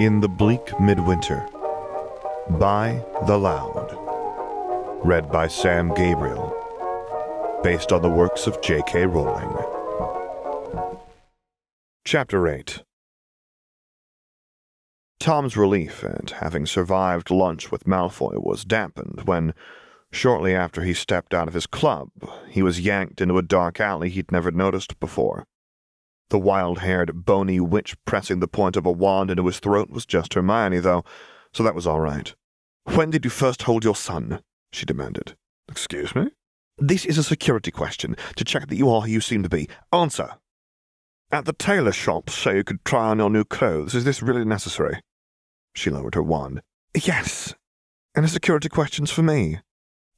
In the Bleak Midwinter by TheLoud. Read by Sam Gabriel. Based on the works of J.K. Rowling. Chapter 8. Tom's relief at having survived lunch with Malfoy was dampened when, shortly after he stepped out of his club, he was yanked into a dark alley he'd never noticed before. The wild-haired, bony witch pressing the point of a wand into his throat was just Hermione, though, so that was all right. "When did you first hold your son?" she demanded. "Excuse me?" "This is a security question, to check that you are who you seem to be. Answer!" "At the tailor shop, so you could try on your new clothes. Is this really necessary?" She lowered her wand. "Yes, and a security question's for me.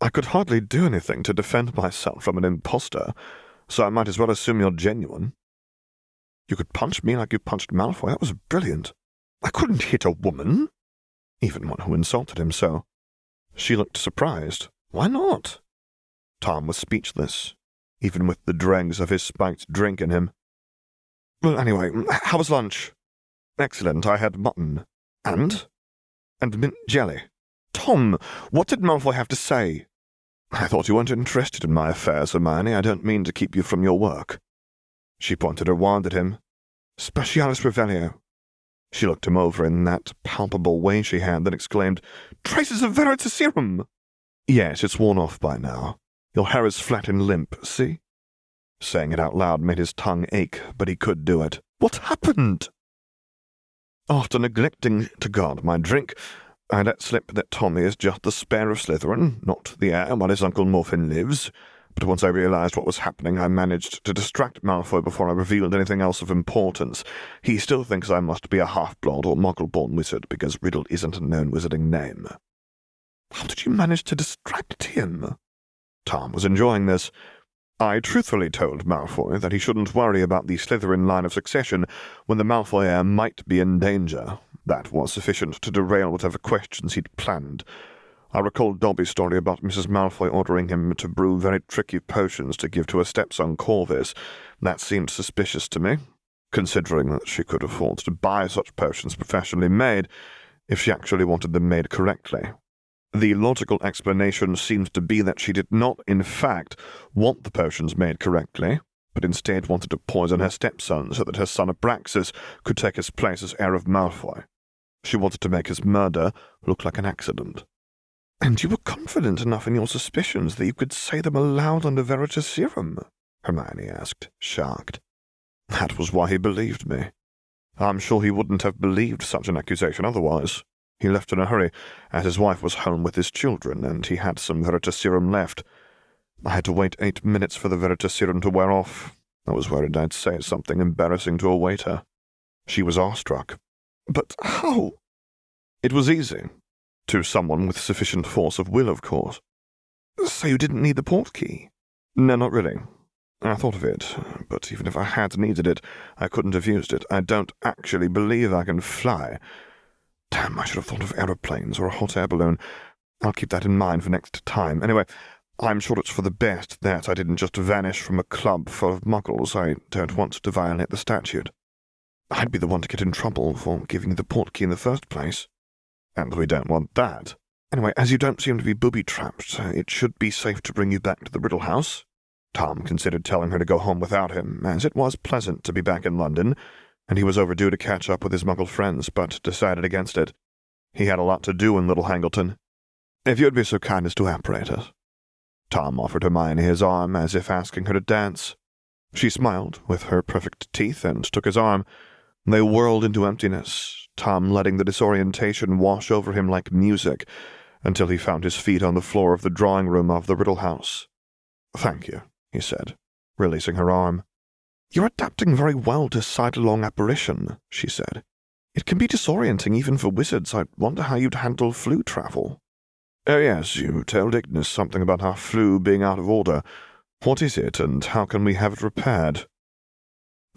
I could hardly do anything to defend myself from an imposter, so I might as well assume you're genuine. You could punch me like you punched Malfoy. That was brilliant. I couldn't hit a woman, even one who insulted him so." She looked surprised. "Why not?" Tom was speechless, even with the dregs of his spiked drink in him. "Well, anyway, how was lunch?" "Excellent. I had mutton." "And?" "And mint jelly." "Tom, what did Malfoy have to say?" "I thought you weren't interested in my affairs, Hermione. I don't mean to keep you from your work." She pointed her wand at him. "Specialis Revelio." She looked him over in that palpable way she had, then exclaimed, "Traces of Veritaserum!" "Yes, it's worn off by now. Your hair is flat and limp, see?" Saying it out loud made his tongue ache, but he could do it. "What happened?" "After neglecting to guard my drink, I let slip that Tommy is just the spare of Slytherin, not the heir while his uncle Morfin lives. But once I realized what was happening, I managed to distract Malfoy before I revealed anything else of importance. He still thinks I must be a half-blood or Muggle-born wizard, because Riddle isn't a known wizarding name." "How did you manage to distract him?" Tom was enjoying this. "I truthfully told Malfoy that he shouldn't worry about the Slytherin line of succession when the Malfoy heir might be in danger. That was sufficient to derail whatever questions he'd planned. I recalled Dobby's story about Mrs. Malfoy ordering him to brew very tricky potions to give to her stepson Corvus. That seemed suspicious to me, considering that she could afford to buy such potions professionally made, if she actually wanted them made correctly. The logical explanation seemed to be that she did not, in fact, want the potions made correctly, but instead wanted to poison her stepson so that her son Abraxas could take his place as heir of Malfoy. She wanted to make his murder look like an accident." "And you were confident enough in your suspicions that you could say them aloud under Veritaserum?" Hermione asked, shocked. "That was why he believed me. I'm sure he wouldn't have believed such an accusation otherwise. He left in a hurry, as his wife was home with his children, and he had some Veritaserum left. I had to wait 8 minutes for the Veritaserum to wear off. I was worried I'd say something embarrassing to a waiter." She was awestruck. "But how?" "It was easy. To someone with sufficient force of will, of course." "So you didn't need the portkey?" "No, not really. I thought of it, but even if I had needed it, I couldn't have used it. I don't actually believe I can fly. Damn, I should have thought of aeroplanes or a hot air balloon. I'll keep that in mind for next time. Anyway, I'm sure it's for the best that I didn't just vanish from a club full of muggles. I don't want to violate the statute. I'd be the one to get in trouble for giving you the portkey in the first place. And we don't want that. Anyway, as you don't seem to be booby-trapped, it should be safe to bring you back to the Riddle House." Tom considered telling her to go home without him, as it was pleasant to be back in London, and he was overdue to catch up with his Muggle friends, but decided against it. He had a lot to do in Little Hangleton. "If you'd be so kind as to apparate us." Tom offered Hermione his arm, as if asking her to dance. She smiled with her perfect teeth and took his arm. They whirled into emptiness, Tom letting the disorientation wash over him like music, until he found his feet on the floor of the drawing room of the Riddle House. "Thank you," he said, releasing her arm. "You're adapting very well to sidelong apparition," she said. "It can be disorienting even for wizards. I wonder how you'd handle Floo travel." "Oh yes, you told Ignis something about our Floo being out of order. What is it, and how can we have it repaired?"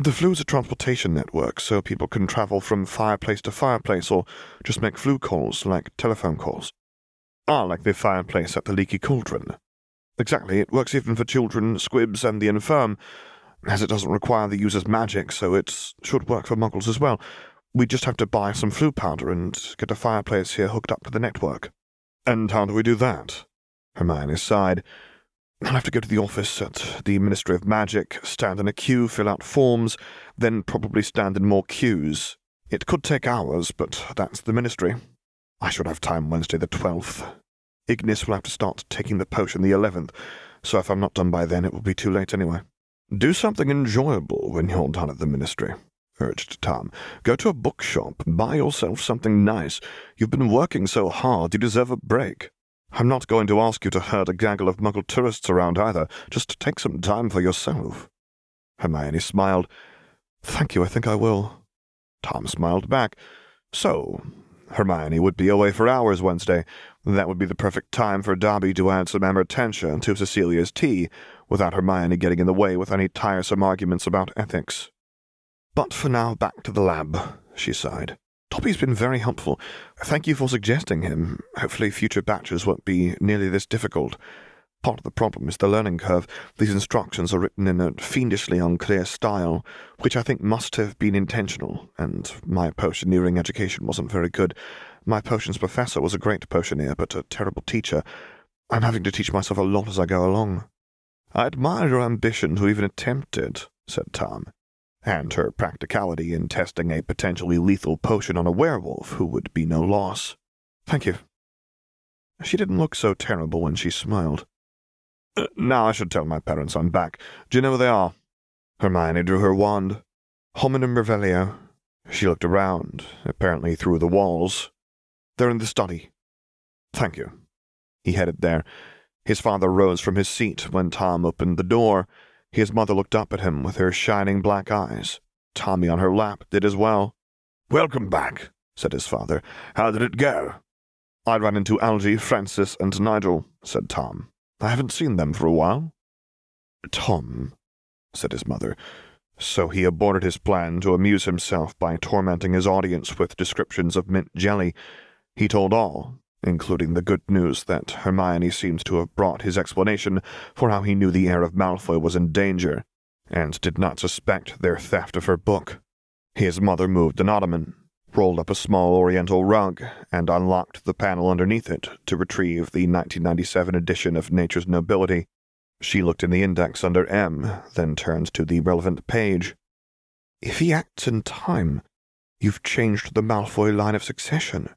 "The Floo's a transportation network, so people can travel from fireplace to fireplace or just make Floo calls, like telephone calls." "Ah, like the fireplace at the Leaky Cauldron." "Exactly. It works even for children, squibs, and the infirm, as it doesn't require the user's magic, so it should work for muggles as well. We just have to buy some flue powder and get a fireplace here hooked up to the network. And how do we do that? Hermione sighed. I'll have to go to the office at the Ministry of Magic, stand in a queue, fill out forms, then probably stand in more queues. It could take hours, but that's the Ministry. I should have time Wednesday the 12th. Ignis will have to start taking the potion the 11th, so if I'm not done by then it will be too late anyway. Do something enjoyable when you're done at the Ministry, urged Tom. Go to a bookshop, buy yourself something nice. You've been working so hard, you deserve a break. I'm not going to ask you to herd a gaggle of Muggle tourists around either. Just take some time for yourself. Hermione smiled. Thank you, I think I will. Tom smiled back. So, Hermione would be away for hours Wednesday. That would be the perfect time for Dobby to add some Amortentia to Cecilia's tea, without Hermione getting in the way with any tiresome arguments about ethics. But for now, back to the lab, she sighed. Dobby's been very helpful. Thank you for suggesting him. Hopefully future batches won't be nearly this difficult. Part of the problem is the learning curve. These instructions are written in a fiendishly unclear style, which I think must have been intentional, and my potioneering education wasn't very good. My potions professor was a great potioneer, but a terrible teacher. I'm having to teach myself a lot as I go along. I admire your ambition to even attempt it, said Tom. And her practicality in testing a potentially lethal potion on a werewolf who would be no loss. Thank you. She didn't look so terrible when she smiled. Now I should tell my parents I'm back. Do you know where they are? Hermione drew her wand. Hominum Revelio. She looked around, apparently through the walls. They're in the study. Thank you. He headed there. His father rose from his seat when Tom opened the door. His mother looked up at him with her shining black eyes. Tommy on her lap did as well. "Welcome back," said his father. "How did it go?" "I ran into Algie, Francis, and Nigel," said Tom. "I haven't seen them for a while." "Tom," said his mother. So he aborted his plan to amuse himself by tormenting his audience with descriptions of mint jelly. He told all, including the good news that Hermione seems to have brought his explanation for how he knew the heir of Malfoy was in danger, and did not suspect their theft of her book. His mother moved an ottoman, rolled up a small oriental rug, and unlocked the panel underneath it to retrieve the 1997 edition of Nature's Nobility. She looked in the index under M, then turned to the relevant page. "If he acts in time, you've changed the Malfoy line of succession,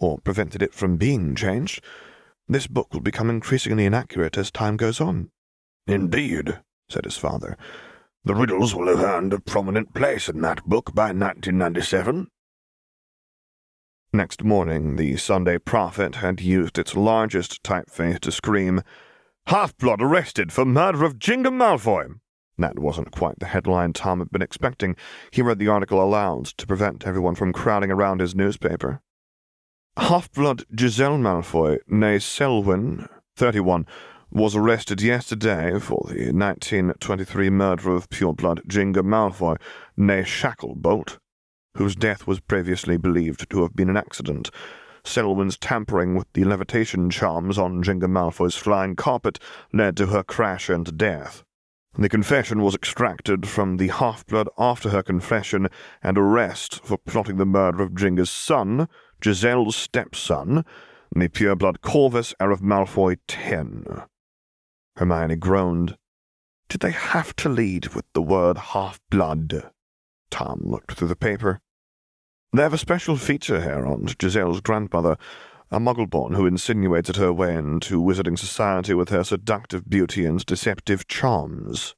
or prevented it from being changed. This book will become increasingly inaccurate as time goes on." "Indeed," said his father. "The riddles will have earned a prominent place in that book by 1997. Next morning, the Sunday Prophet had used its largest typeface to scream, "Half-blood arrested for murder of Jingle Malfoy!" That wasn't quite the headline Tom had been expecting. He read the article aloud to prevent everyone from crowding around his newspaper. "Half-blood Giselle Malfoy, née Selwyn, 31, was arrested yesterday for the 1923 murder of pure-blood Jingle Malfoy, née Shacklebolt, whose death was previously believed to have been an accident. Selwyn's tampering with the levitation charms on Jingle Malfoy's flying carpet led to her crash and death. The confession was extracted from the half-blood after her confession and arrest for plotting the murder of Jingle's son, Giselle's stepson, and the pure-blood Corvus, heir of Malfoy, 10. Hermione groaned. Did they have to lead with the word half-blood? Tom looked through the paper. They have a special feature here on Giselle's grandmother, a Muggle-born who insinuated her way into wizarding society with her seductive beauty and deceptive charms.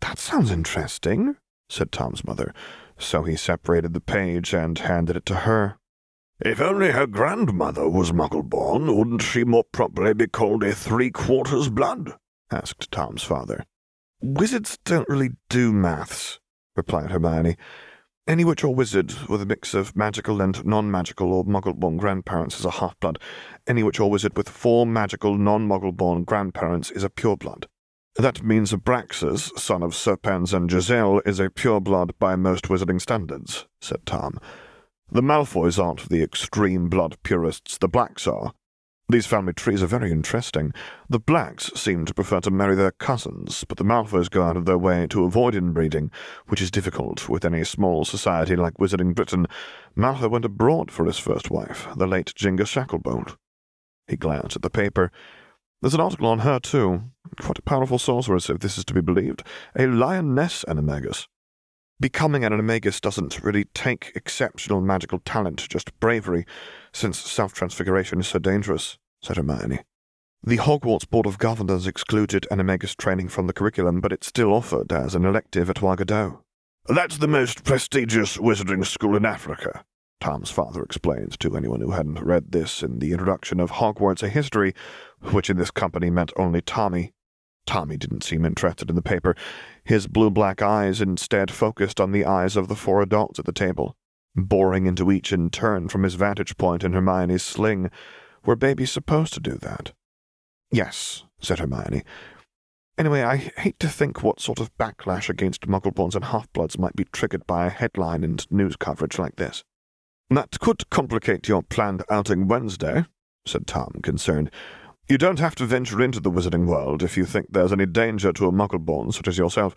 That sounds interesting, said Tom's mother, so he separated the page and handed it to her. If only her grandmother was Muggle-born, wouldn't she more properly be called a three-quarters blood? Asked Tom's father. Wizards don't really do maths, replied Hermione. Any witch or wizard with a mix of magical and non-magical or Muggle-born grandparents is a half-blood. Any witch or wizard with 4 magical non-Muggle-born grandparents is a pure-blood. That means Abraxas, son of Serpens and Giselle, is a pure-blood by most wizarding standards, said Tom. The Malfoys aren't the extreme blood purists the Blacks are. These family trees are very interesting. The Blacks seem to prefer to marry their cousins, but the Malfoys go out of their way to avoid inbreeding, which is difficult with any small society like Wizarding Britain. Malfoy went abroad for his first wife, the late Jinga Shacklebolt. He glanced at the paper. There's an article on her, too. Quite a powerful sorceress, if this is to be believed. A lioness Animagus. Becoming an Animagus doesn't really take exceptional magical talent, just bravery, since self-transfiguration is so dangerous, said Hermione. The Hogwarts Board of Governors excluded Animagus training from the curriculum, but it's still offered as an elective at Ouagadougou. That's the most prestigious wizarding school in Africa, Tom's father explained to anyone who hadn't read this in the introduction of Hogwarts: A History, which in this company meant only Tommy. Tommy didn't seem interested in the paper. His blue-black eyes instead focused on the eyes of the four adults at the table, boring into each in turn from his vantage point in Hermione's sling. Were babies supposed to do that? Yes, said Hermione. Anyway, I hate to think what sort of backlash against Muggle-borns and half-bloods might be triggered by a headline and news coverage like this. That could complicate your planned outing Wednesday, said Tom, concerned. You don't have to venture into the wizarding world if you think there's any danger to a Muggle-born such as yourself.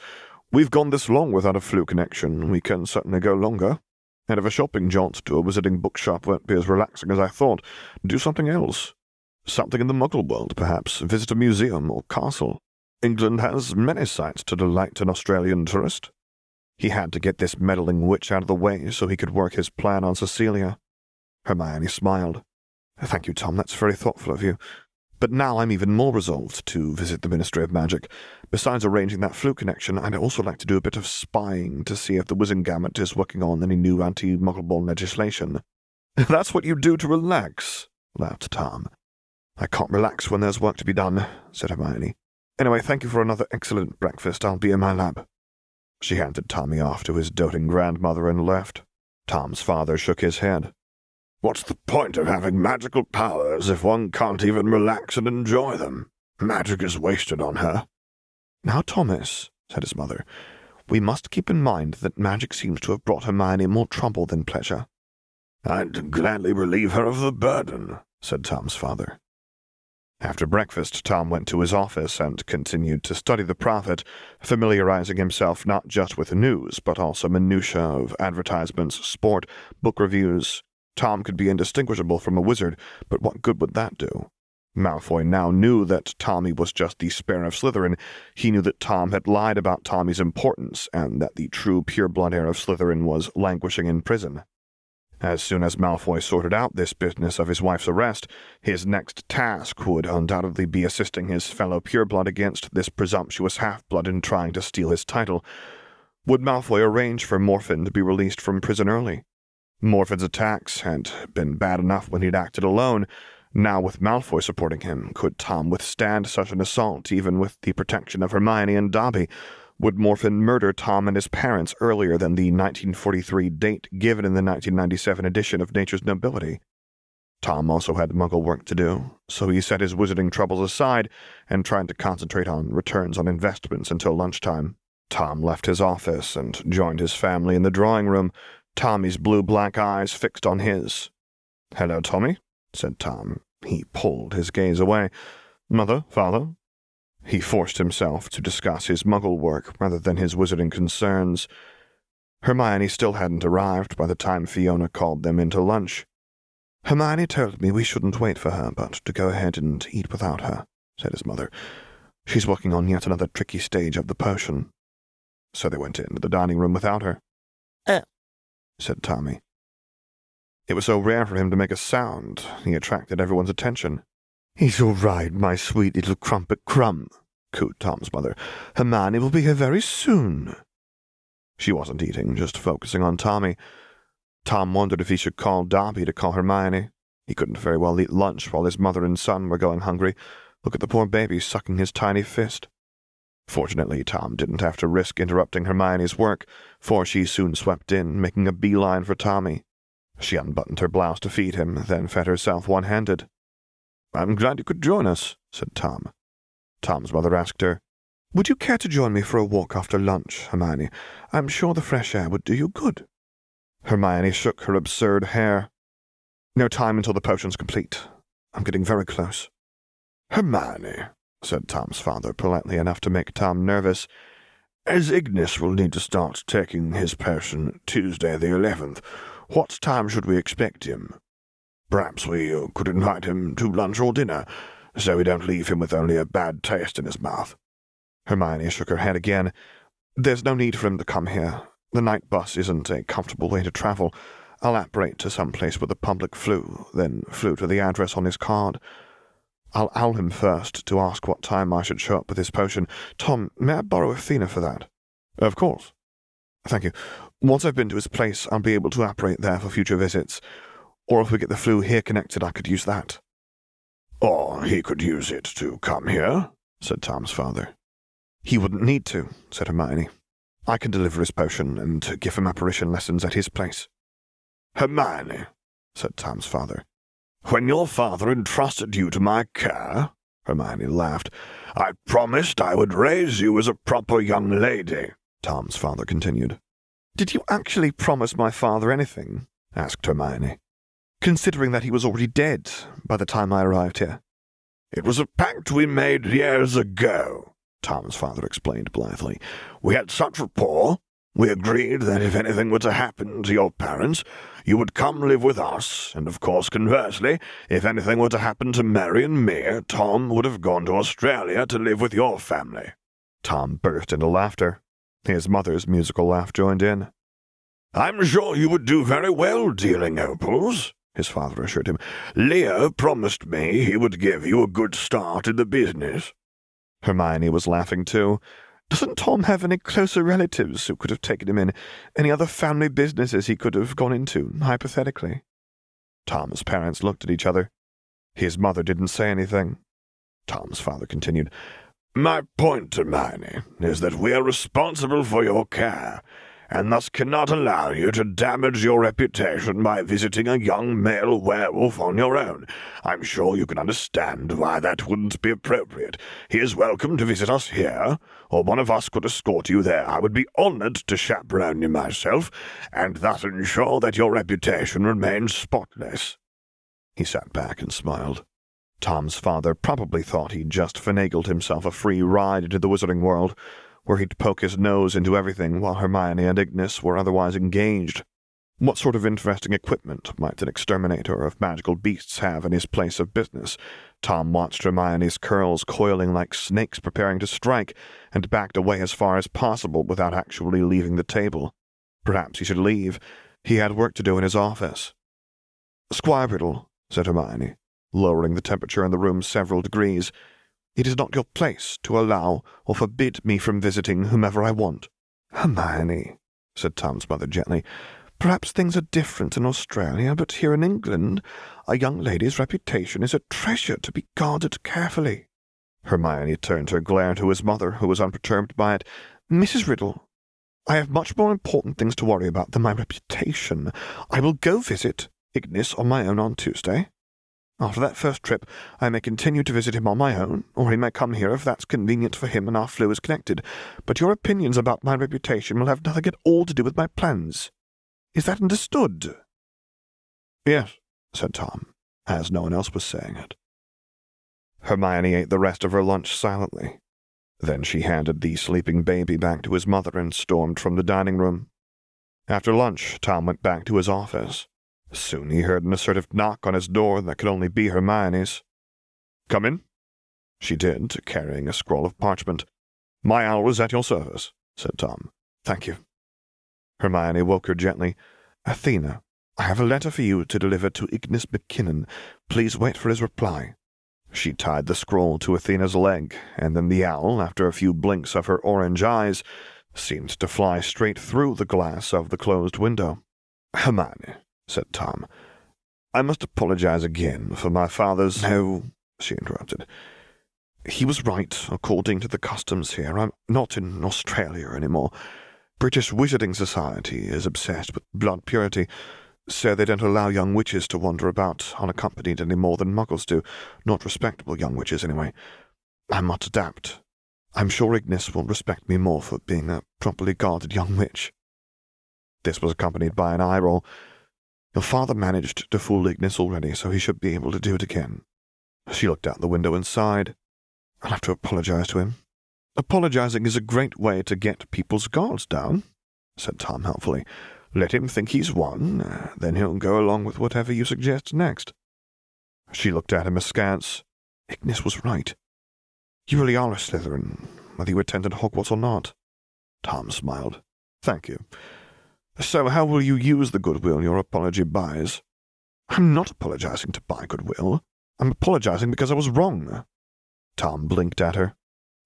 We've gone this long without a Floo connection. We can certainly go longer. And if a shopping jaunt to a wizarding bookshop won't be as relaxing as I thought, do something else. Something in the Muggle world, perhaps. Visit a museum or castle. England has many sights to delight an Australian tourist. He had to get this meddling witch out of the way so he could work his plan on Cecilia. Hermione smiled. Thank you, Tom. That's very thoughtful of you. But now I'm even more resolved to visit the Ministry of Magic. Besides arranging that Floo connection, I'd also like to do a bit of spying to see if the Wizengamot is working on any new anti-Muggle-born legislation. That's what you do to relax, laughed Tom. I can't relax when there's work to be done, said Hermione. Anyway, thank you for another excellent breakfast. I'll be in my lab. She handed Tommy off to his doting grandmother and left. Tom's father shook his head. What's the point of having magical powers if one can't even relax and enjoy them? Magic is wasted on her. Now, Thomas, said his mother, we must keep in mind that magic seems to have brought Hermione more trouble than pleasure. I'd gladly relieve her of the burden, said Tom's father. After breakfast, Tom went to his office and continued to study the prophet, familiarizing himself not just with news, but also minutiae of advertisements, sport, book reviews. Tom could be indistinguishable from a wizard, but what good would that do? Malfoy now knew that Tommy was just the spare of Slytherin. He knew that Tom had lied about Tommy's importance, and that the true pure-blood heir of Slytherin was languishing in prison. As soon as Malfoy sorted out this business of his wife's arrest, his next task would undoubtedly be assisting his fellow pure-blood against this presumptuous half-blood in trying to steal his title. Would Malfoy arrange for Morfin to be released from prison early? Morfin's attacks had been bad enough when he'd acted alone. Now, with Malfoy supporting him, could Tom withstand such an assault, even with the protection of Hermione and Dobby? Would Morfin murder Tom and his parents earlier than the 1943 date given in the 1997 edition of Nature's Nobility? Tom also had Muggle work to do, so he set his wizarding troubles aside and tried to concentrate on returns on investments until lunchtime. Tom left his office and joined his family in the drawing room, Tommy's blue-black eyes fixed on his. "Hello, Tommy," said Tom. He pulled his gaze away. "Mother? Father?" He forced himself to discuss his Muggle work rather than his wizarding concerns. Hermione still hadn't arrived by the time Fiona called them into lunch. "Hermione told me we shouldn't wait for her, but to go ahead and eat without her," said his mother. "She's working on yet another tricky stage of the potion." So they went into the dining room without her. Said Tommy. It was so rare for him to make a sound, he attracted everyone's attention. "He's all right, my sweet little crumpet crumb," cooed Tom's mother. "Hermione will be here very soon." She wasn't eating, just focusing on Tommy. Tom wondered if he should call Dobby to call Hermione. He couldn't very well eat lunch while his mother and son were going hungry. Look at the poor baby sucking his tiny fist. Fortunately, Tom didn't have to risk interrupting Hermione's work, for she soon swept in, making a beeline for Tommy. She unbuttoned her blouse to feed him, then fed herself one-handed. "I'm glad you could join us," said Tom. Tom's mother asked her, "Would you care to join me for a walk after lunch, Hermione? I'm sure the fresh air would do you good." Hermione shook her absurd hair. "No time until the potion's complete. I'm getting very close. Hermione, said Tom's father politely enough to make Tom nervous, as Ignis will need to start taking his potion Tuesday the 11th, what time should we expect him? Perhaps we could invite him to lunch or dinner, so we don't leave him with only a bad taste in his mouth. Hermione shook her head again. There's no need for him to come here. The night bus isn't a comfortable way to travel. I'll apparate to some place with a public Floo, then Floo to the address on his card. I'll owl him first to ask what time I should show up with his potion. Tom, may I borrow Athena for that? Of course. Thank you. Once I've been to his place, I'll be able to apparate there for future visits. Or if we get the Floo here connected, I could use that. Or he could use it to come here, said Tom's father. He wouldn't need to, said Hermione. I can deliver his potion and give him apparition lessons at his place. Hermione, said Tom's father, when your father entrusted you to my care, Hermione laughed, I promised I would raise you as a proper young lady, Tom's father continued. Did you actually promise my father anything? Asked Hermione. Considering that he was already dead by the time I arrived here. It was a pact we made years ago, Tom's father explained blithely. We had such rapport, we agreed that if anything were to happen to your parents, you would come live with us, and of course conversely, if anything were to happen to Mary and me, Tom would have gone to Australia to live with your family. Tom burst into laughter. His mother's musical laugh joined in. I'm sure you would do very well dealing opals, his father assured him. Leo promised me he would give you a good start in the business. Hermione was laughing too. Doesn't Tom have any closer relatives who could have taken him in? Any other family businesses he could have gone into, hypothetically? Tom's parents looked at each other. His mother didn't say anything. Tom's father continued. My point, Hermione, is that we are responsible for your care, and thus cannot allow you to damage your reputation by visiting a young male werewolf on your own. I'm sure you can understand why that wouldn't be appropriate. He is welcome to visit us here, or one of us could escort you there. I would be honored to chaperone you myself, and thus ensure that your reputation remains spotless. He sat back and smiled. Tom's father probably thought he'd just finagled himself a free ride into the wizarding world, where he'd poke his nose into everything while Hermione and Ignis were otherwise engaged. What sort of interesting equipment might an exterminator of magical beasts have in his place of business? Tom watched Hermione's curls coiling like snakes preparing to strike, and backed away as far as possible without actually leaving the table. Perhaps he should leave. He had work to do in his office. Squire Riddle, said Hermione, lowering the temperature in the room several degrees, it is not your place to allow or forbid me from visiting whomever I want. Hermione, said Tom's mother gently, perhaps things are different in Australia, but here in England a young lady's reputation is a treasure to be guarded carefully. Hermione turned her glare to his mother, who was unperturbed by it. Mrs. Riddle, I have much more important things to worry about than my reputation. I will go visit Ignis on my own on Tuesday. After that first trip, I may continue to visit him on my own, or he may come here if that's convenient for him and our Floo is connected, but your opinions about my reputation will have nothing at all to do with my plans. Is that understood? Yes, said Tom, as no one else was saying it. Hermione ate the rest of her lunch silently. Then she handed the sleeping baby back to his mother and stormed from the dining room. After lunch, Tom went back to his office. Soon he heard an assertive knock on his door that could only be Hermione's. Come in. She did, carrying a scroll of parchment. My owl is at your service, said Tom. Thank you. Hermione woke her gently. Athena, I have a letter for you to deliver to Ignis McKinnon. Please wait for his reply. She tied the scroll to Athena's leg, and then the owl, after a few blinks of her orange eyes, seemed to fly straight through the glass of the closed window. Hermione, said Tom. I must apologize again for my father's... No, she interrupted. He was right, according to the customs here. I'm not in Australia anymore. British Wizarding Society is obsessed with blood purity, so they don't allow young witches to wander about unaccompanied any more than muggles do. Not respectable young witches, anyway. I must adapt. I'm sure Ignis will respect me more for being a properly guarded young witch. This was accompanied by an eye roll. Your father managed to fool Ignis already, so he should be able to do it again, She looked out the window and sighed. I'll have to apologise to him. Apologising is a great way to get people's guards down, said Tom helpfully. Let him think he's won, then he'll go along with whatever you suggest next. She looked at him askance. Ignis was right. You really are a Slytherin, whether you attended Hogwarts or not. Tom smiled. Thank you. So how will you use the goodwill your apology buys? I'm not apologising to buy goodwill. I'm apologising because I was wrong. Tom blinked at her.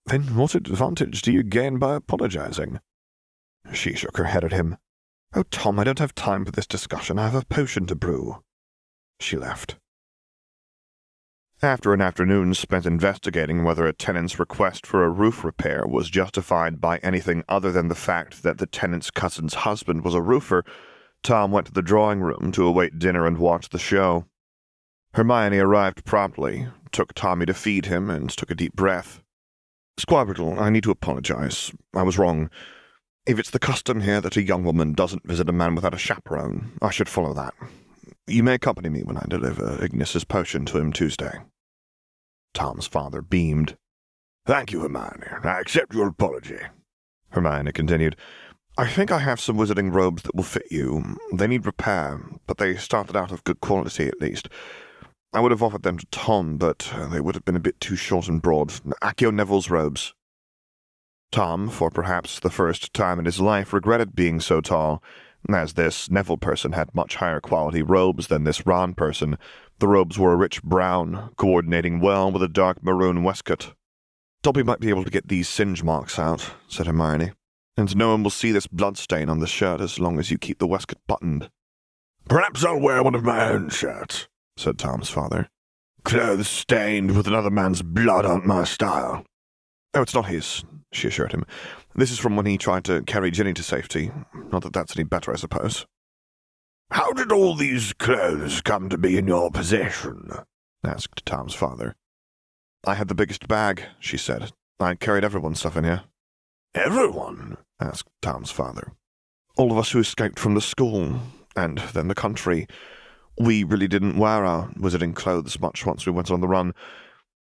Then what advantage do you gain by apologising? She shook her head at him. Oh, Tom, I don't have time for this discussion. I have a potion to brew. She left. After an afternoon spent investigating whether a tenant's request for a roof repair was justified by anything other than the fact that the tenant's cousin's husband was a roofer, Tom went to the drawing room to await dinner and watch the show. Hermione arrived promptly, took Tommy to feed him, and took a deep breath. Squabbertle, I need to apologize. I was wrong. If it's the custom here that a young woman doesn't visit a man without a chaperone, I should follow that. You may accompany me when I deliver Ignis's potion to him Tuesday. Tom's father beamed. Thank you, Hermione. I accept your apology. Hermione continued. I think I have some wizarding robes that will fit you. They need repair, but they started out of good quality at least. I would have offered them to Tom, but they would have been a bit too short and broad. Accio Neville's robes. Tom, for perhaps the first time in his life, regretted being so tall, as this Neville person had much higher quality robes than this Ron person. The robes were a rich brown, coordinating well with a dark maroon waistcoat. Dobby might be able to get these singe marks out, said Hermione, and no one will see this bloodstain on the shirt as long as you keep the waistcoat buttoned. Perhaps I'll wear one of my own shirts, said Tom's father. Clothes stained with another man's blood aren't my style. Oh, it's not his, she assured him. This is from when he tried to carry Ginny to safety. Not that that's any better, I suppose. How did all these clothes come to be in your possession? Asked Tom's father. I had the biggest bag, she said. I carried everyone's stuff in here. Everyone? Asked Tom's father. All of us who escaped from the school, and then the country. We really didn't wear our wizarding clothes much once we went on the run.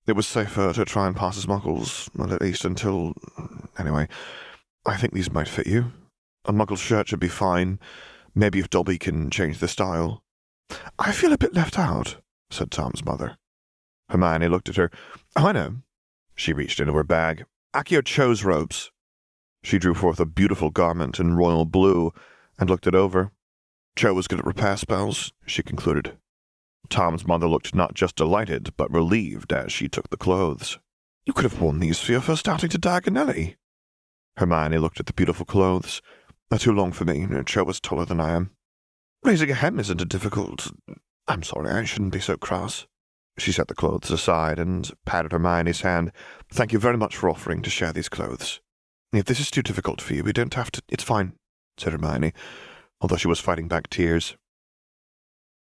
It was safer to try and pass as muggles, well, at least until... Anyway, I think these might fit you. A muggle shirt should be fine. Maybe if Dobby can change the style. I feel a bit left out, said Tom's mother. Hermione looked at her. Oh, I know. She reached into her bag. Accio chose robes. She drew forth a beautiful garment in royal blue and looked it over. Cho was good at repair spells, she concluded. Tom's mother looked not just delighted, but relieved as she took the clothes. You could have worn these for your first outing to Diagonelli. Hermione looked at the beautiful clothes. They're too long for me. Cho is taller than I am. Raising a hem isn't a difficult... I'm sorry, I shouldn't be so crass. She set the clothes aside and patted Hermione's hand. Thank you very much for offering to share these clothes. If this is too difficult for you, we don't have to... It's fine, said Hermione, although she was fighting back tears.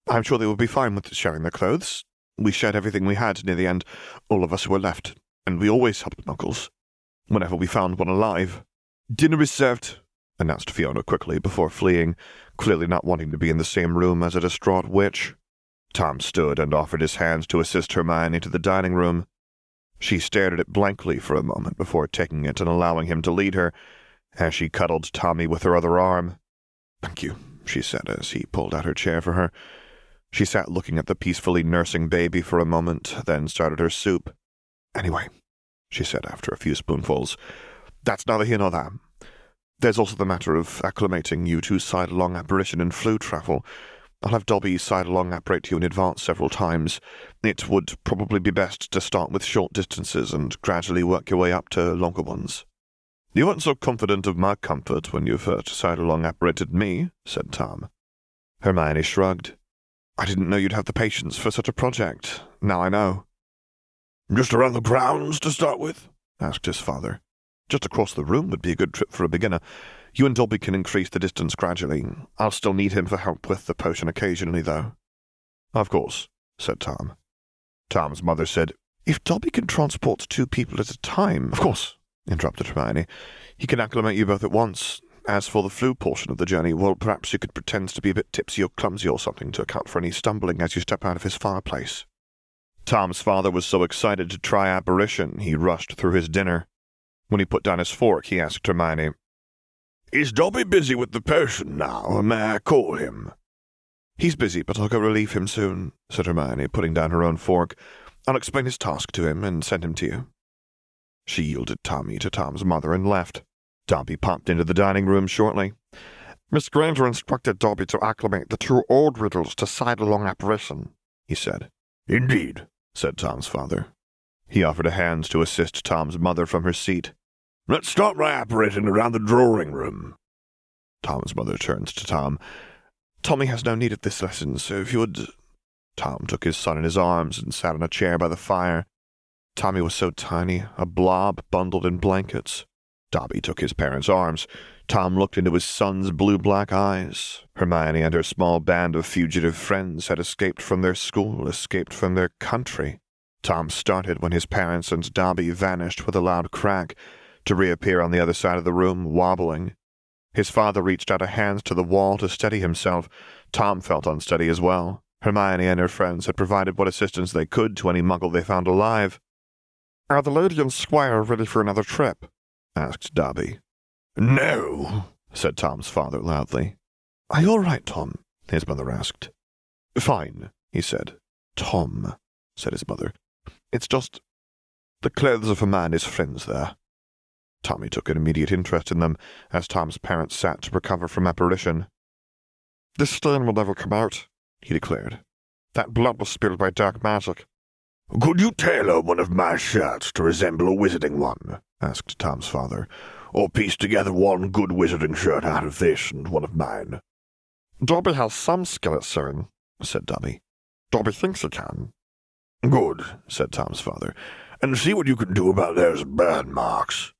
I'm sure they will be fine with sharing their clothes. We shared everything we had near the end, all of us who were left, and we always helped Muggles, whenever we found one alive. Dinner is served, announced Fiona quickly before fleeing, clearly not wanting to be in the same room as a distraught witch. Tom stood and offered his hands to assist Hermione to the dining room. She stared at it blankly for a moment before taking it and allowing him to lead her, as she cuddled Tommy with her other arm. Thank you, she said as he pulled out her chair for her. She sat looking at the peacefully nursing baby for a moment, then started her soup. Anyway, she said after a few spoonfuls, that's neither here nor there. There's also the matter of acclimating you to sidelong apparition and flu travel. I'll have Dobby sidelong apparate you in advance several times. It would probably be best to start with short distances and gradually work your way up to longer ones. You weren't so confident of my comfort when you first sidelong apparated me, said Tom. Hermione shrugged. I didn't know you'd have the patience for such a project. Now I know. Just around the grounds to start with? Asked his father. Just across the room would be a good trip for a beginner. You and Dobby can increase the distance gradually. I'll still need him for help with the potion occasionally, though. Of course, said Tom. Tom's mother said, If Dobby can transport two people at a time... Of course, interrupted Hermione. He can acclimate you both at once. As for the flu portion of the journey, well, perhaps you could pretend to be a bit tipsy or clumsy or something to account for any stumbling as you step out of his fireplace. Tom's father was so excited to try apparition, he rushed through his dinner. When he put down his fork, he asked Hermione, "Is Dobby busy with the potion now, or may I call him?" "He's busy, but I'll go relieve him soon," said Hermione, putting down her own fork. "I'll explain his task to him and send him to you." She yielded Tommy to Tom's mother and left. Dobby popped into the dining room shortly. "Miss Granger instructed Dobby to acclimate the two old riddles to side-along apparition," he said. "Indeed," said Tom's father. He offered a hand to assist Tom's mother from her seat. "Let's start by apparating around the drawing room." Tom's mother turned to Tom. "Tommy has no need of this lesson, so if you would—" Tom took his son in his arms and sat on a chair by the fire. Tommy was so tiny, a blob bundled in blankets. Dobby took his parents' arms. Tom looked into his son's blue-black eyes. Hermione and her small band of fugitive friends had escaped from their school, escaped from their country. Tom started when his parents and Dobby vanished with a loud crack, to reappear on the other side of the room, wobbling. His father reached out a hand to the wall to steady himself. Tom felt unsteady as well. Hermione and her friends had provided what assistance they could to any muggle they found alive. "Are the lady and squire ready for another trip?" asked Dobby. "No," said Tom's father loudly. "Are you all right, Tom?" his mother asked. "Fine," he said. "Tom," said his mother. "It's just the clothes of a man is friends there." Tommy took an immediate interest in them as Tom's parents sat to recover from apparition. "This stain will never come out," he declared. "That blood was spilled by dark magic." "Could you tailor one of my shirts to resemble a wizarding one?" asked Tom's father, "or piece together one good wizarding shirt out of this and one of mine?" "Dobby has some skill at sewing," said Dobby. "Dobby thinks he can." "Good," said Tom's father, "and see what you can do about those burn marks."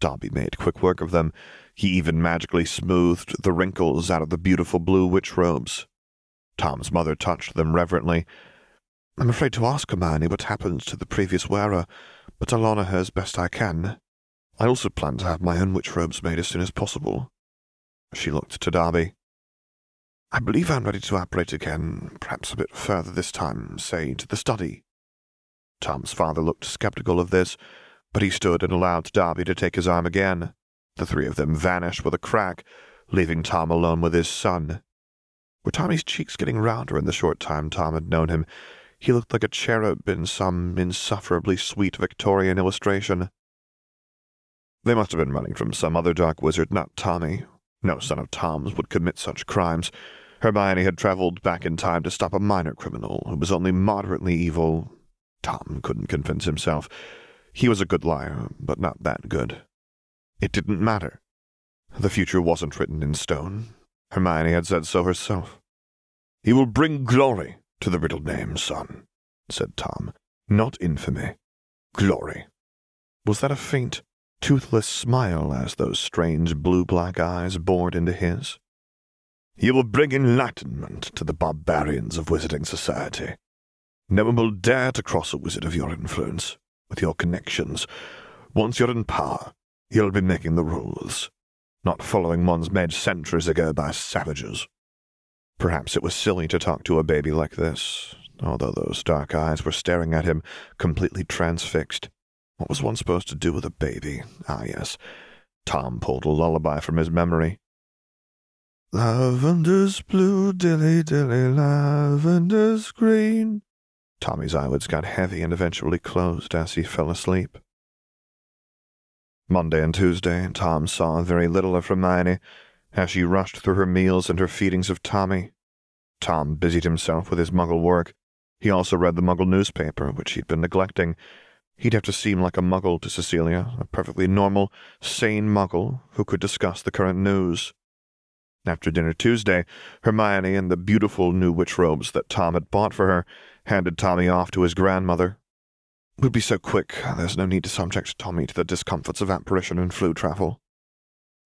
Dobby made quick work of them. He even magically smoothed the wrinkles out of the beautiful blue witch robes. Tom's mother touched them reverently. "I'm afraid to ask Hermione what happened to the previous wearer, but I'll honor her as best I can. I also plan to have my own witch robes made as soon as possible." She looked to Dobby. "I believe I'm ready to apparate again, perhaps a bit further this time, say, to the study." Tom's father looked skeptical of this, but he stood and allowed Dobby to take his arm again. The three of them vanished with a crack, leaving Tom alone with his son. Were Tommy's cheeks getting rounder in the short time Tom had known him? He looked like a cherub in some insufferably sweet Victorian illustration. They must have been running from some other dark wizard, not Tommy. No son of Tom's would commit such crimes. Hermione had traveled back in time to stop a minor criminal who was only moderately evil. Tom couldn't convince himself. He was a good liar, but not that good. It didn't matter. The future wasn't written in stone. Hermione had said so herself. "He will bring glory to the riddle name, son," said Tom. "Not infamy. Glory." Was that a faint, toothless smile as those strange blue-black eyes bored into his? "He will bring enlightenment to the barbarians of wizarding society. No one will dare to cross a wizard of your influence, with your connections. Once you're in power, you'll be making the rules, not following ones made centuries ago by savages." Perhaps it was silly to talk to a baby like this, although those dark eyes were staring at him, completely transfixed. What was one supposed to do with a baby? Ah, yes. Tom pulled a lullaby from his memory. "Lavender's blue, dilly-dilly, lavender's green." Tommy's eyelids got heavy and eventually closed as he fell asleep. Monday and Tuesday, Tom saw very little of Hermione as she rushed through her meals and her feedings of Tommy. Tom busied himself with his muggle work. He also read the muggle newspaper, which he'd been neglecting. He'd have to seem like a muggle to Cecilia, a perfectly normal, sane muggle who could discuss the current news. After dinner Tuesday, Hermione, in the beautiful new witch robes that Tom had bought for her, handed Tommy off to his grandmother. "It would be so quick, there's no need to subject Tommy to the discomforts of apparition and flu travel."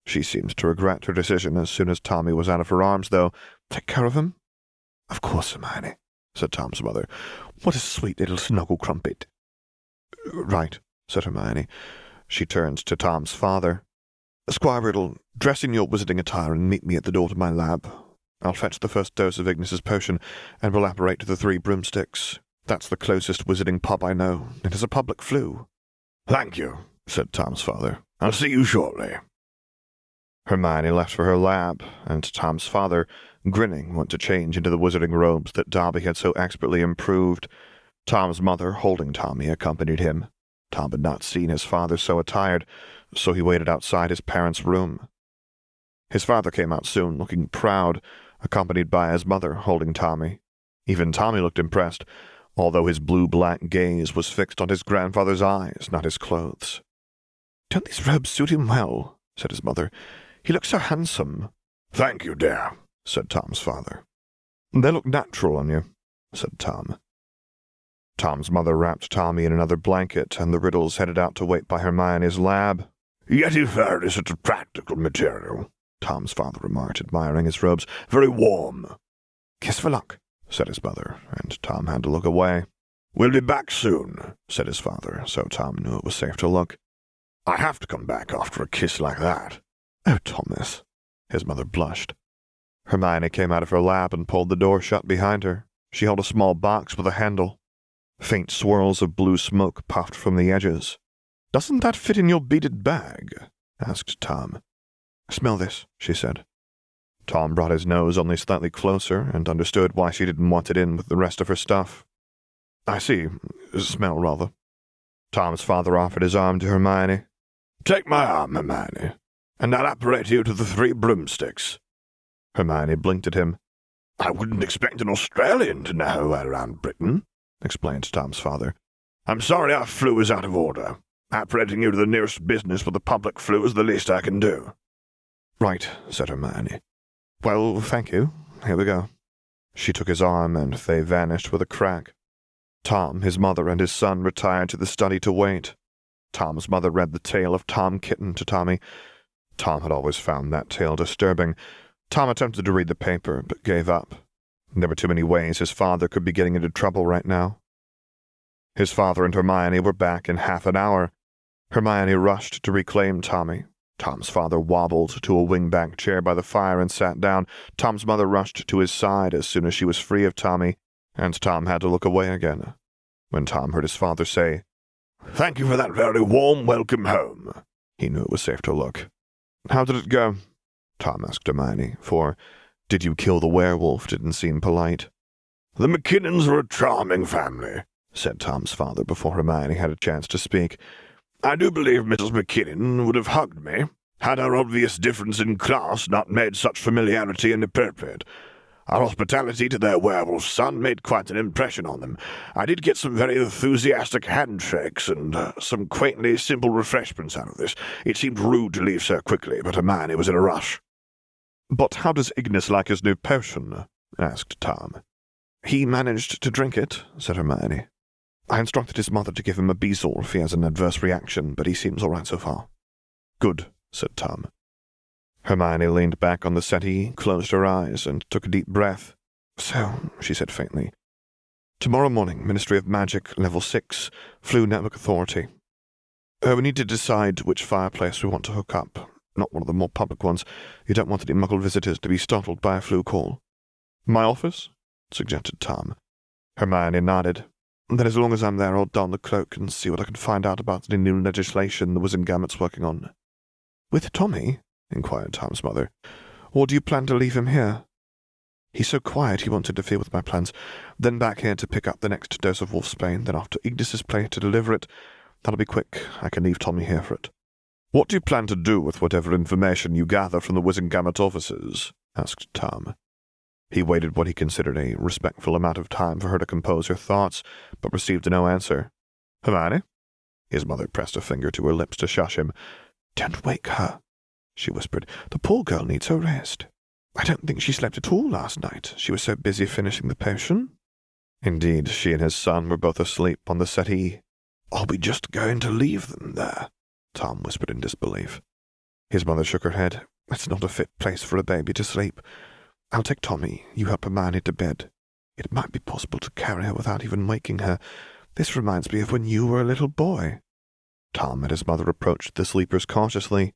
She seemed to regret her decision as soon as Tommy was out of her arms, though. "Take care of him?" "Of course, Hermione," said Tom's mother. "What a sweet little snuggle crumpet." "Right," said Hermione. She turned to Tom's father. "Squire Riddle, dress in your wizarding attire and meet me at the door to my lab. I'll fetch the first dose of Ignis's potion, and we'll apparate the three broomsticks. That's the closest wizarding pub I know. It is a public flue. Thank you, said Tom's father. I'll see you shortly. Hermione left for her lab, and Tom's father, grinning, went to change into the wizarding robes that Dobby had so expertly improved. Tom's mother, holding Tommy, accompanied him. Tom had not seen his father so attired, so he waited outside his parents' room. His father came out soon, looking proud, accompanied by his mother, holding Tommy. Even Tommy looked impressed, although his blue-black gaze was fixed on his grandfather's eyes, not his clothes. "Don't these robes suit him well?" said his mother. "He looks so handsome." "Thank you, dear," said Tom's father. "They look natural on you," said Tom. Tom's mother wrapped Tommy in another blanket, and the Riddles headed out to wait by Hermione's lab. "Yeti fur is such a practical material," Tom's father remarked, admiring his robes. "Very warm." "Kiss for luck," said his mother, and Tom had to look away. "We'll be back soon," said his father, so Tom knew it was safe to look. "I have to come back after a kiss like that." "Oh, Thomas," his mother blushed. Hermione came out of her lab and pulled the door shut behind her. She held a small box with a handle. Faint swirls of blue smoke puffed from the edges. "Doesn't that fit in your beaded bag?" asked Tom. "Smell this," she said. Tom brought his nose only slightly closer and understood why she didn't want it in with the rest of her stuff. "I see. Smell, rather." Tom's father offered his arm to Hermione. "Take my arm, Hermione, and I'll apparate you to the Three Broomsticks." Hermione blinked at him. "I wouldn't expect an Australian to know her way around Britain," explained Tom's father. "I'm sorry our flue is out of order. Apparating you to the nearest business with the public flue is the least I can do." "Right," said Hermione. "Well, thank you. Here we go." She took his arm, and they vanished with a crack. Tom, his mother, and his son retired to the study to wait. Tom's mother read the tale of Tom Kitten to Tommy. Tom had always found that tale disturbing. Tom attempted to read the paper, but gave up. There were too many ways his father could be getting into trouble right now. His father and Hermione were back in half an hour. Hermione rushed to reclaim Tommy. Tom's father wobbled to a wing-back chair by the fire and sat down. Tom's mother rushed to his side as soon as she was free of Tommy, and Tom had to look away again. When Tom heard his father say, "Thank you for that very warm welcome home," he knew it was safe to look. "How did it go?" Tom asked Hermione, for "did you kill the werewolf?" didn't seem polite. "The McKinnons were a charming family," said Tom's father before Hermione had a chance to speak. "I do believe Mrs. McKinnon would have hugged me, had our obvious difference in class not made such familiarity inappropriate. Our hospitality to their werewolf son made quite an impression on them. I did get some very enthusiastic handshakes and some quaintly simple refreshments out of this. It seemed rude to leave so quickly, but Hermione was in a rush." "But how does Ignis like his new potion?" asked Tom. "He managed to drink it," said Hermione. "I instructed his mother to give him a bezoar if he has an adverse reaction, but he seems all right so far." "Good," said Tom. Hermione leaned back on the settee, closed her eyes, and took a deep breath. "So," she said faintly, "tomorrow morning, Ministry of Magic, Level 6, Floo Network Authority. We need to decide which fireplace we want to hook up, not one of the more public ones. You don't want any muggle visitors to be startled by a flue call." "My office?" suggested Tom. Hermione nodded. "Then as long as I'm there, I'll don the cloak and see what I can find out about any new legislation the Wizengamot's working on." "With Tommy?" inquired Tom's mother. "Or do you plan to leave him here?" "He's so quiet he won't interfere with my plans. Then back here to pick up the next dose of wolfsbane, then after Ignis's play to deliver it. That'll be quick. I can leave Tommy here for it." "What do you plan to do with whatever information you gather from the Wizengamot offices?" asked Tom. He waited what he considered a respectful amount of time for her to compose her thoughts, but received no answer. "Hermione?" His mother pressed a finger to her lips to shush him. "Don't wake her," she whispered. "The poor girl needs her rest. I don't think she slept at all last night. She was so busy finishing the potion." Indeed, she and his son were both asleep on the settee. "Are we just going to leave them there?" Tom whispered in disbelief. His mother shook her head. "It's not a fit place for a baby to sleep. I'll take Tommy. You help Hermione to bed. It might be possible to carry her without even waking her. This reminds me of when you were a little boy." Tom and his mother approached the sleepers cautiously.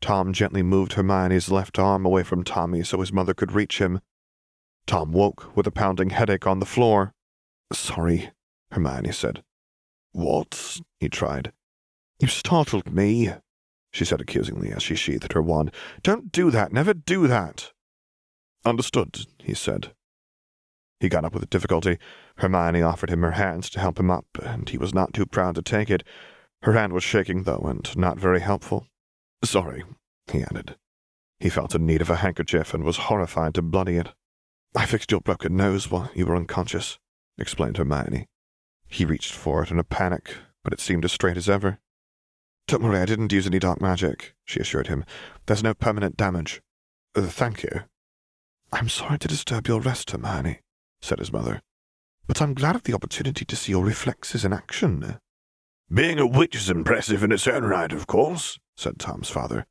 Tom gently moved Hermione's left arm away from Tommy so his mother could reach him. Tom woke with a pounding headache on the floor. "Sorry," Hermione said. "What?" he tried. "You startled me," she said accusingly as she sheathed her wand. "Don't do that! Never do that!" "Understood," he said. He got up with difficulty. Hermione offered him her hands to help him up, and he was not too proud to take it. Her hand was shaking, though, and not very helpful. "Sorry," he added. He felt in need of a handkerchief and was horrified to bloody it. "I fixed your broken nose while you were unconscious," explained Hermione. He reached for it in a panic, but it seemed as straight as ever. "Don't worry, I didn't use any dark magic," she assured him. "There's no permanent damage." "Thank you." "I'm sorry to disturb your rest, Hermione," said his mother, "but I'm glad of the opportunity to see your reflexes in action." "Being a witch is impressive in its own right, of course," said Tom's father,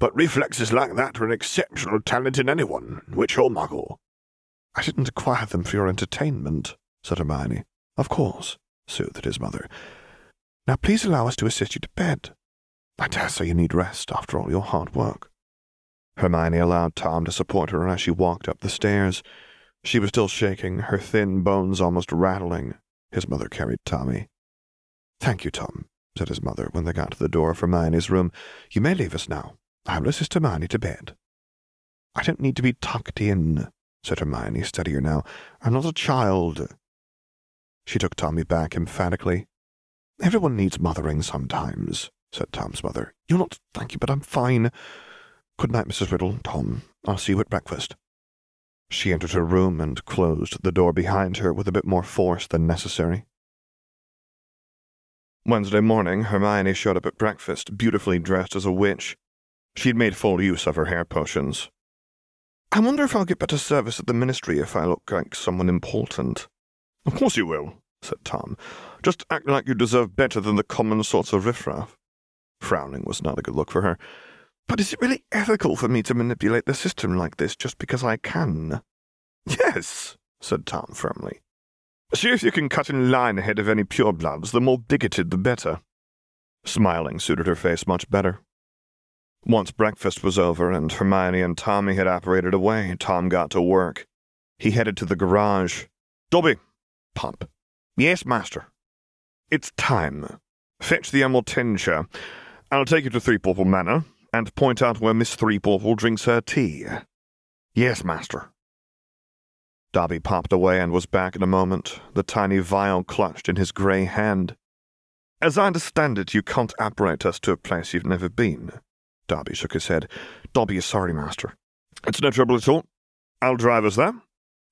"but reflexes like that are an exceptional talent in anyone, witch or muggle." "I didn't acquire them for your entertainment," said Hermione. "Of course," soothed his mother. "Now please allow us to assist you to bed. I dare say you need rest after all your hard work." Hermione allowed Tom to support her as she walked up the stairs. She was still shaking, her thin bones almost rattling. His mother carried Tommy. "Thank you, Tom," said his mother when they got to the door of Hermione's room. "You may leave us now. I will assist Hermione to bed." "I don't need to be tucked in," said Hermione, steadier now. "I'm not a child." She took Tommy back emphatically. "Everyone needs mothering sometimes," said Tom's mother. "You're not— thank you, but I'm fine. Good night, Mrs. Riddle, Tom. I'll see you at breakfast." She entered her room and closed the door behind her with a bit more force than necessary. Wednesday morning, Hermione showed up at breakfast, beautifully dressed as a witch. She'd made full use of her hair potions. "I wonder if I'll get better service at the ministry if I look like someone important." "Of course you will," said Tom. "Just act like you deserve better than the common sorts of riffraff." Frowning was not a good look for her. "But is it really ethical for me to manipulate the system like this just because I can?" "Yes," said Tom firmly. "See if you can cut in line ahead of any purebloods. The more bigoted, the better." Smiling suited her face much better. Once breakfast was over and Hermione and Tommy had operated away, Tom got to work. He headed to the garage. "Dobby!" "Pump." "Yes, master." "It's time. Fetch the Amortentia. I'll take you to Three Purple Manor and point out where Miss Three Purple drinks her tea." "Yes, master." Dobby popped away and was back in a moment, the tiny vial clutched in his grey hand. "As I understand it, you can't apparate us to a place you've never been." Dobby shook his head. "Dobby is sorry, master." "It's no trouble at all. I'll drive us there.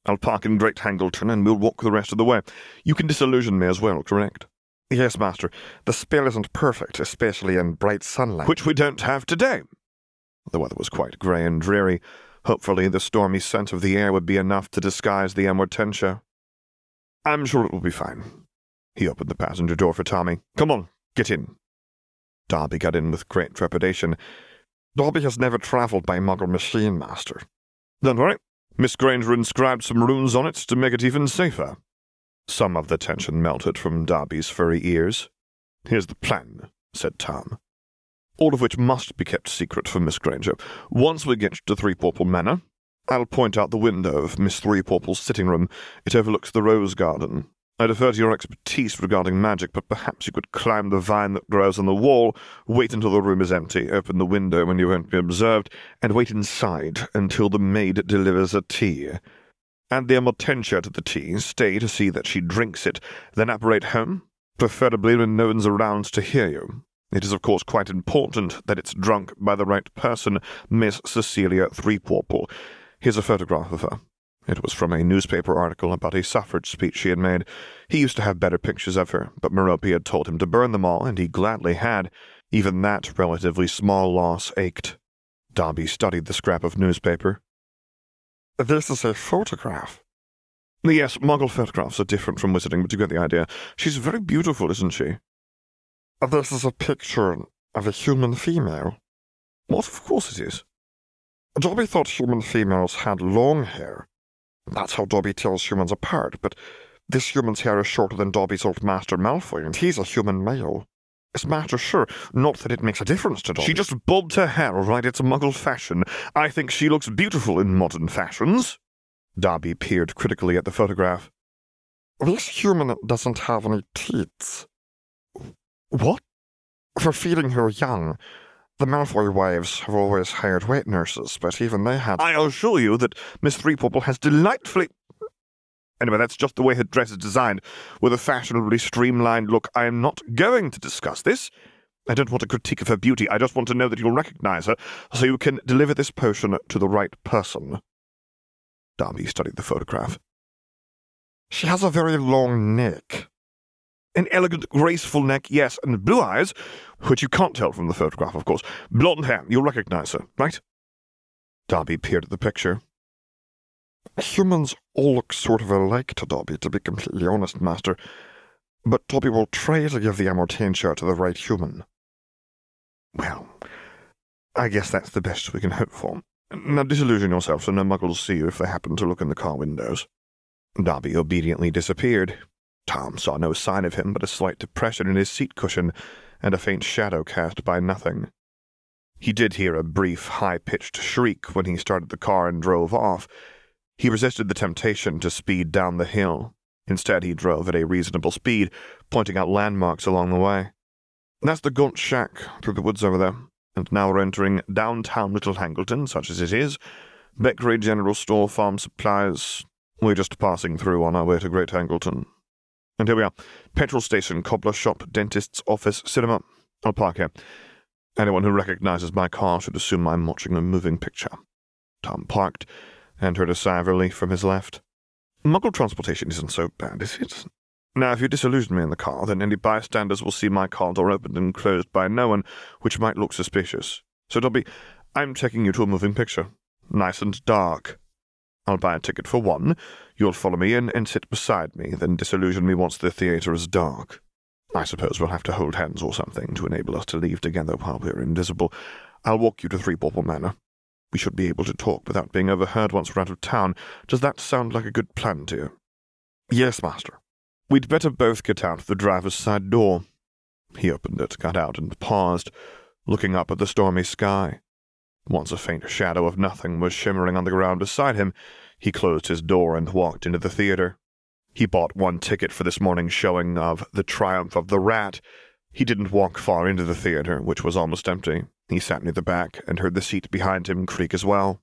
I'll park in Great Hangleton and we'll walk the rest of the way. You can disillusion me as well, correct?" "Yes, master. The spell isn't perfect, especially in bright sunlight." "Which we don't have today." The weather was quite grey and dreary. Hopefully the stormy scent of the air would be enough to disguise the Amortentia. "I'm sure it will be fine." He opened the passenger door for Tommy. "Come on, get in." Dobby got in with great trepidation. "Dobby has never travelled by Muggle machine, master." "Don't worry. Miss Granger inscribed some runes on it to make it even safer." Some of the tension melted from Dobby's furry ears. "Here's the plan," said Tom. "All of which must be kept secret from Miss Granger. Once we get to Three Purple Manor, I'll point out the window of Miss Three Purple's sitting room. It overlooks the rose garden. I defer to your expertise regarding magic, but perhaps you could climb the vine that grows on the wall, wait until the room is empty, open the window when you won't be observed, and wait inside until the maid delivers a tea. Add the Amortentia to the tea, stay to see that she drinks it, then apparate home, preferably when no one's around to hear you. It is, of course, quite important that it's drunk by the right person, Miss Cecilia Threepwood. Here's a photograph of her. It was from a newspaper article about a suffrage speech she had made. He used to have better pictures of her, but Merope had told him to burn them all, and he gladly had. Even that relatively small loss ached. Dobby studied the scrap of newspaper. "This is a photograph." "Yes, Muggle photographs are different from wizarding, but you get the idea. She's very beautiful, isn't she?" "This is a picture of a human female." "What? Of course it is." "Dobby thought human females had long hair. That's how Dobby tells humans apart, but this human's hair is shorter than Dobby's old master Malfoy, and he's a human male. Is matter sure? Not that it makes a difference to Dobby." "She just bobbed her hair, all right? It's a Muggle fashion. I think she looks beautiful in modern fashions." Dobby peered critically at the photograph. This human doesn't have any teeth. What? For feeding her young. The Malfoy wives have always hired wet nurses, but even they had... I assure you that Miss Threepwood has delightfully... Anyway, that's just the way her dress is designed, with a fashionably streamlined look. I am not going to discuss this. I don't want a critique of her beauty. I just want to know that you'll recognize her, so you can deliver this potion to the right person. Dobby studied the photograph. She has a very long neck. An elegant, graceful neck, yes, and blue eyes, which you can't tell from the photograph, of course. Blonde hair, you'll recognize her, right? Dobby peered at the picture. Humans all look sort of alike to Dobby, to be completely honest, Master, but Dobby will try to give the Amortentia to the right human. Well, I guess that's the best we can hope for. Now disillusion yourself so no muggles see you if they happen to look in the car windows. Dobby obediently disappeared. Tom saw no sign of him but a slight depression in his seat cushion and a faint shadow cast by nothing. He did hear a brief, high-pitched shriek when he started the car and drove off. He resisted the temptation to speed down the hill. Instead, he drove at a reasonable speed, pointing out landmarks along the way. That's the Gaunt Shack through the woods over there, and now we're entering downtown Little Hangleton, such as it is, bakery, general store, farm supplies. We're just passing through on our way to Great Hangleton. And here we are. Petrol station, cobbler shop, dentist's office, cinema. I'll park here. Anyone who recognizes my car should assume I'm watching a moving picture. Tom parked and heard a sigh of relief from his left. Muggle transportation isn't so bad, is it? Now, if you disillusion me in the car, then any bystanders will see my car door opened and closed by no one, which might look suspicious. So, Dobby, I'm taking you to a moving picture. Nice and dark. I'll buy a ticket for one. You'll follow me in and sit beside me, then disillusion me once the theatre is dark. I suppose we'll have to hold hands or something to enable us to leave together while we're invisible. I'll walk you to Three Purple Manor. We should be able to talk without being overheard once we're out of town. Does that sound like a good plan to you? Yes, Master. We'd better both get out of the driver's side door. He opened it, got out, and paused, looking up at the stormy sky. Once a faint shadow of nothing was shimmering on the ground beside him, he closed his door and walked into the theatre. He bought one ticket for this morning's showing of The Triumph of the Rat. He didn't walk far into the theatre, which was almost empty. He sat near the back and heard the seat behind him creak as well.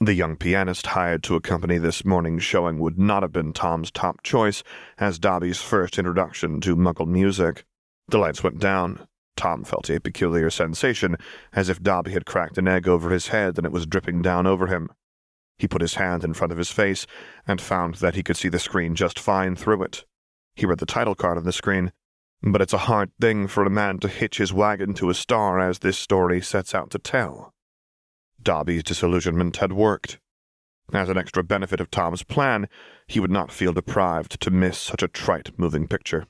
The young pianist hired to accompany this morning's showing would not have been Tom's top choice as Dobby's first introduction to Muggle music. The lights went down. Tom felt a peculiar sensation, as if Dobby had cracked an egg over his head and it was dripping down over him. He put his hand in front of his face and found that he could see the screen just fine through it. He read the title card on the screen. But it's a hard thing for a man to hitch his wagon to a star, as this story sets out to tell. Dobby's disillusionment had worked. As an extra benefit of Tom's plan, he would not feel deprived to miss such a trite moving picture.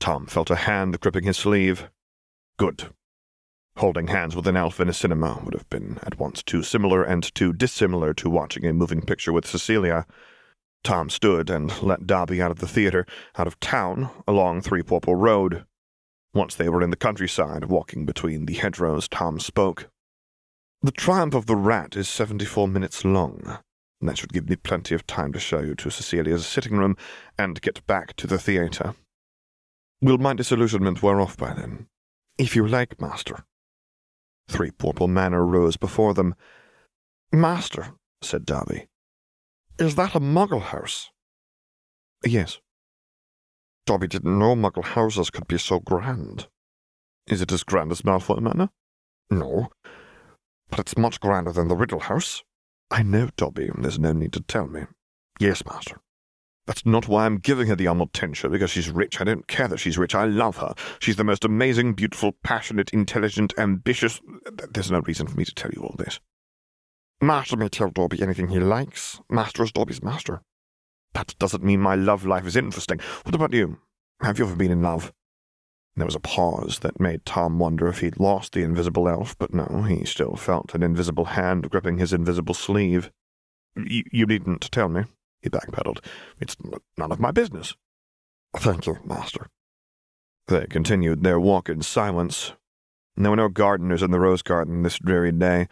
Tom felt a hand gripping his sleeve. Good. Holding hands with an elf in a cinema would have been at once too similar and too dissimilar to watching a moving picture with Cecilia. Tom stood and let Dobby out of the theatre, out of town, along Three Purple Road. Once they were in the countryside, walking between the hedgerows, Tom spoke. The Triumph of the Rat is 74 minutes long. That should give me plenty of time to show you to Cecilia's sitting room and get back to the theatre. Will my disillusionment wear off by then? If you like, Master. Three Purple Manor rose before them. Master, said Dobby. Is that a Muggle house? Yes. Dobby didn't know Muggle houses could be so grand. Is it as grand as Malfoy Manor? No. But it's much grander than the Riddle House. I know, Dobby, and there's no need to tell me. Yes, Master. That's not why I'm giving her the Amortentia, because she's rich. I don't care that she's rich. I love her. She's the most amazing, beautiful, passionate, intelligent, ambitious... There's no reason for me to tell you all this. Master may tell Dobby anything he likes. Master is Dobby's master. That doesn't mean my love life is interesting. What about you? Have you ever been in love? There was a pause that made Tom wonder if he'd lost the invisible elf, but no, he still felt an invisible hand gripping his invisible sleeve. You needn't tell me, he backpedaled. It's none of my business. Thank you, Master. They continued their walk in silence. There were no gardeners in the rose garden this dreary day,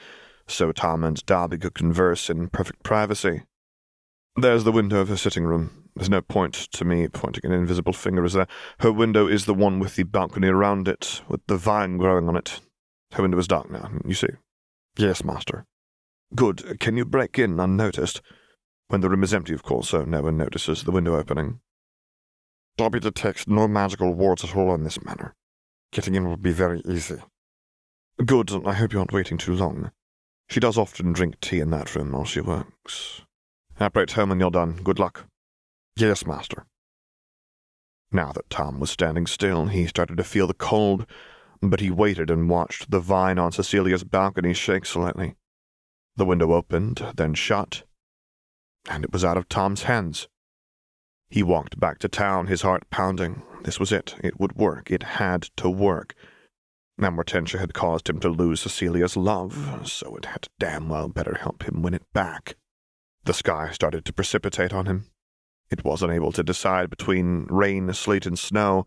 so Tom and Dobby could converse in perfect privacy. There's the window of her sitting room, There's no point to me pointing an invisible finger, is there? Her window is the one with the balcony around it, with the vine growing on it. Her window is dark now, you see. Yes, master. Good. Can you break in unnoticed? When the room is empty, of course, so no one notices the window opening. Dobby detects no magical wards at all in this manner. Getting in will be very easy. Good. I hope you aren't waiting too long. She does often drink tea in that room while she works. Apparate home when you're done. Good luck. Yes, master. Now that Tom was standing still, he started to feel the cold, but he waited and watched the vine on Cecilia's balcony shake slightly. The window opened, then shut, and it was out of Tom's hands. He walked back to town, his heart pounding. This was it. It would work. It had to work. Amortentia had caused him to lose Cecilia's love, so it had damn well better help him win it back. The sky started to precipitate on him. It was unable to decide between rain, sleet, and snow.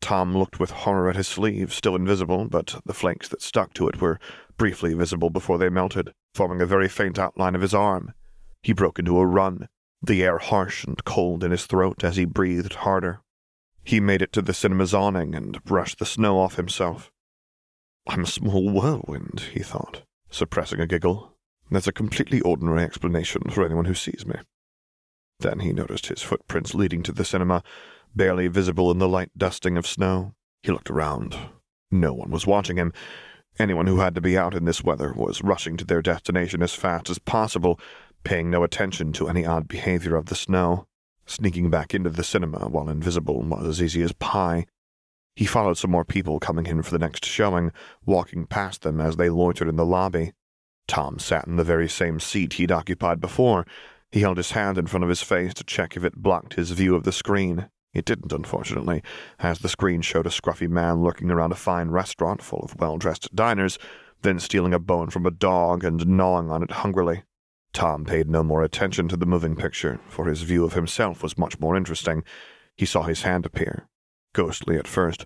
Tom looked with horror at his sleeve, still invisible, but the flakes that stuck to it were briefly visible before they melted, forming a very faint outline of his arm. He broke into a run, the air harsh and cold in his throat as he breathed harder. He made it to the cinema's awning and brushed the snow off himself. I'm a small whirlwind, he thought, suppressing a giggle. That's a completely ordinary explanation for anyone who sees me. Then he noticed his footprints leading to the cinema, barely visible in the light dusting of snow. He looked around. No one was watching him. Anyone who had to be out in this weather was rushing to their destination as fast as possible, paying no attention to any odd behavior of the snow. Sneaking back into the cinema while invisible was as easy as pie. He followed some more people coming in for the next showing, walking past them as they loitered in the lobby. Tom sat in the very same seat he'd occupied before. He held his hand in front of his face to check if it blocked his view of the screen. It didn't, unfortunately, as the screen showed a scruffy man lurking around a fine restaurant full of well-dressed diners, then stealing a bone from a dog and gnawing on it hungrily. Tom paid no more attention to the moving picture, for his view of himself was much more interesting. He saw his hand appear, ghostly at first.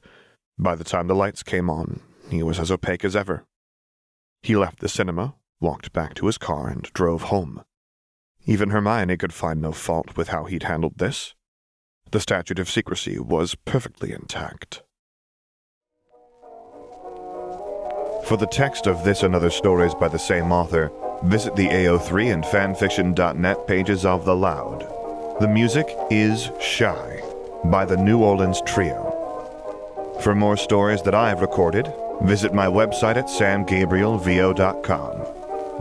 By the time the lights came on, he was as opaque as ever. He left the cinema, walked back to his car, and drove home. Even Hermione could find no fault with how he'd handled this. The statute of secrecy was perfectly intact. For the text of this and other stories by the same author, visit the AO3 and fanfiction.net pages of TheLoud. The music is Shy by the New Orleans Trio. For more stories that I have recorded, visit my website at samgabrielvo.com.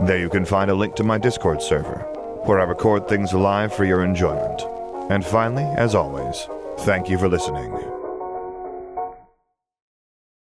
There you can find a link to my Discord server, where I record things live for your enjoyment. And finally, as always, thank you for listening.